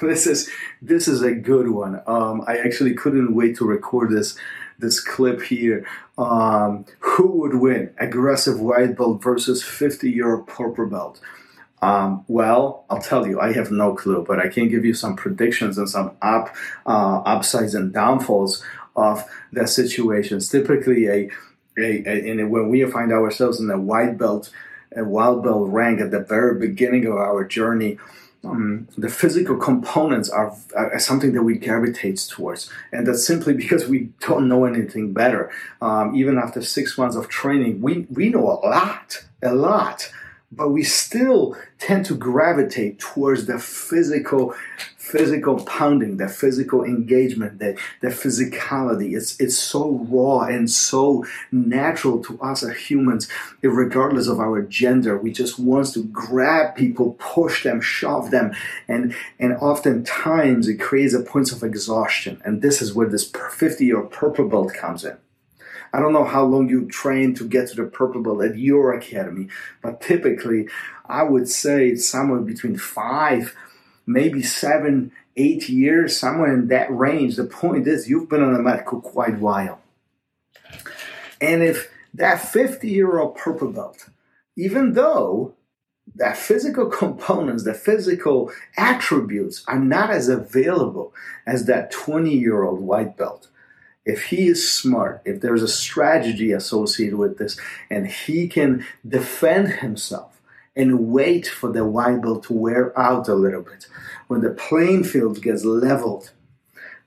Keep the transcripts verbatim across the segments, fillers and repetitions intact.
This is this is a good one. Um, I actually couldn't wait to record this this clip here. Um, who would win, aggressive white belt versus fifty-year purple belt? Um, well, I'll tell you, I have no clue, but I can give you some predictions and some up uh, upsides and downfalls of the situations. Typically, a, a, a in a, when we find ourselves in a white belt, a wild belt rank at the very beginning of our journey. Um, the physical components are, are something that we gravitate towards, and that's simply because we don't know anything better. Um, even after six months of training, we, we know a lot, a lot, but we still tend to gravitate towards the physical physical pounding, the physical engagement, the, the physicality. It's, it's so raw and so natural to us as humans, regardless of our gender. We just want to grab people, push them, shove them, and, and oftentimes it creates a point of exhaustion. And this is where this fifty-year purple belt comes in. I don't know how long you train to get to the purple belt at your academy, but typically I would say it's somewhere between five, maybe seven, eight years, somewhere in that range. The point is you've been on the mat for quite a while. And if that fifty-year-old purple belt, even though that physical components, the physical attributes are not as available as that twenty-year-old white belt, if he is smart, if there's a strategy associated with this, and he can defend himself and wait for the white belt to wear out a little bit, when the playing field gets leveled,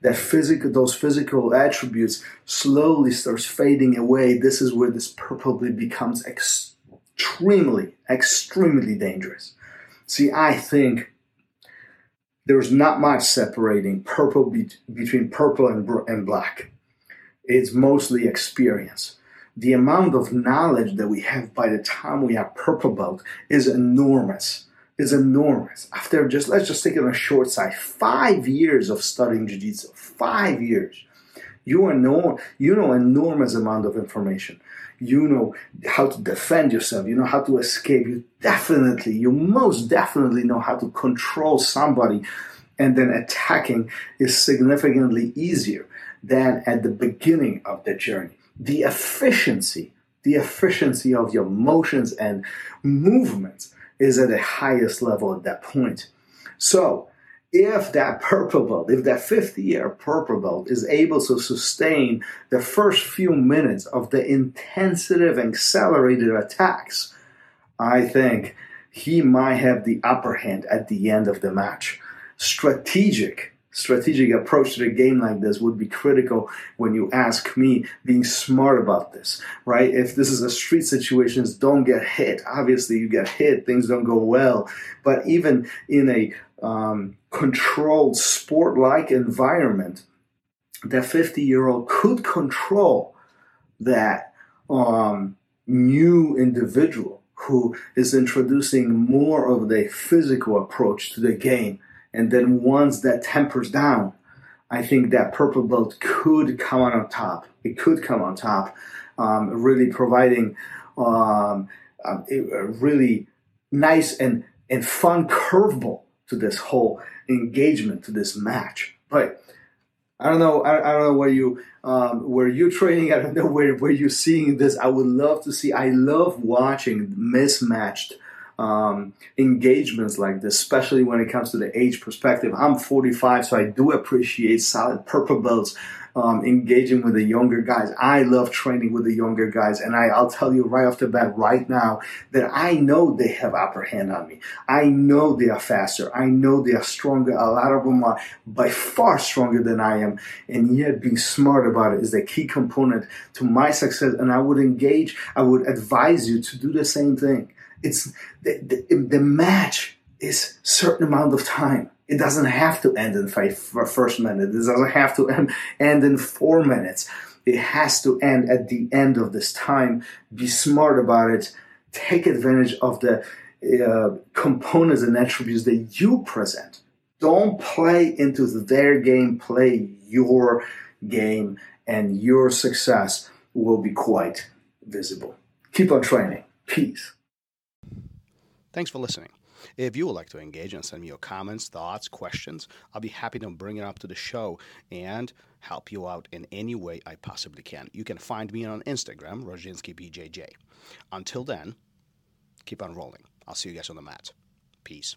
that physical, those physical attributes slowly starts fading away. This is where this probably becomes extremely, extremely dangerous. See, I think there's not much separating purple be- between purple and, br- and black. It's mostly experience. The amount of knowledge that we have by the time we are purple belt is enormous. It's enormous. After just, let's just take it on a short side, five years of studying jiu-jitsu, five years, you are know, you know enormous amount of information. You know how to defend yourself. You know how to escape. You definitely, you most definitely know how to control somebody, and then attacking is significantly easier than at the beginning of the journey. The efficiency, the efficiency of your motions and movements is at the highest level at that point. So if that purple belt, if that fifty-year purple belt is able to sustain the first few minutes of the intensive accelerated attacks, I think he might have the upper hand at the end of the match. Strategic Strategic approach to the game like this would be critical when you ask me, being smart about this, right? If this is a street situation, don't get hit. Obviously, you get hit, things don't go well. But even in a um, controlled sport-like environment, the fifty-year-old could control that um, new individual who is introducing more of the physical approach to the game. And then once that tempers down, I think that purple belt could come on top. It could come on top, um, really providing um, a, a really nice and, and fun curveball to this whole engagement, to this match. But I don't know. I, I don't know where you um, where you training. I don't know where where you seeing this. I would love to see. I love watching mismatched Um, engagements like this, especially when it comes to the age perspective. I'm forty-five, so I do appreciate solid purple belts um, engaging with the younger guys. I love training with the younger guys, and I, I'll tell you right off the bat right now that I know they have upper hand on me. I know they are faster. I know they are stronger. A lot of them are by far stronger than I am, and yet being smart about it is the key component to my success, and I would engage, I would advise you to do the same thing. It's the, the, the match is certain amount of time. It doesn't have to end in five for first minute. It doesn't have to end, end in four minutes. It has to end at the end of this time. Be smart about it. Take advantage of the uh, components and attributes that you present. Don't play into their game. Play your game, and your success will be quite visible. Keep on training. Peace. Thanks for listening. If you would like to engage and send me your comments, thoughts, questions, I'll be happy to bring it up to the show and help you out in any way I possibly can. You can find me on Instagram, rozdzynskibjj. Until then, keep on rolling. I'll see you guys on the mat. Peace.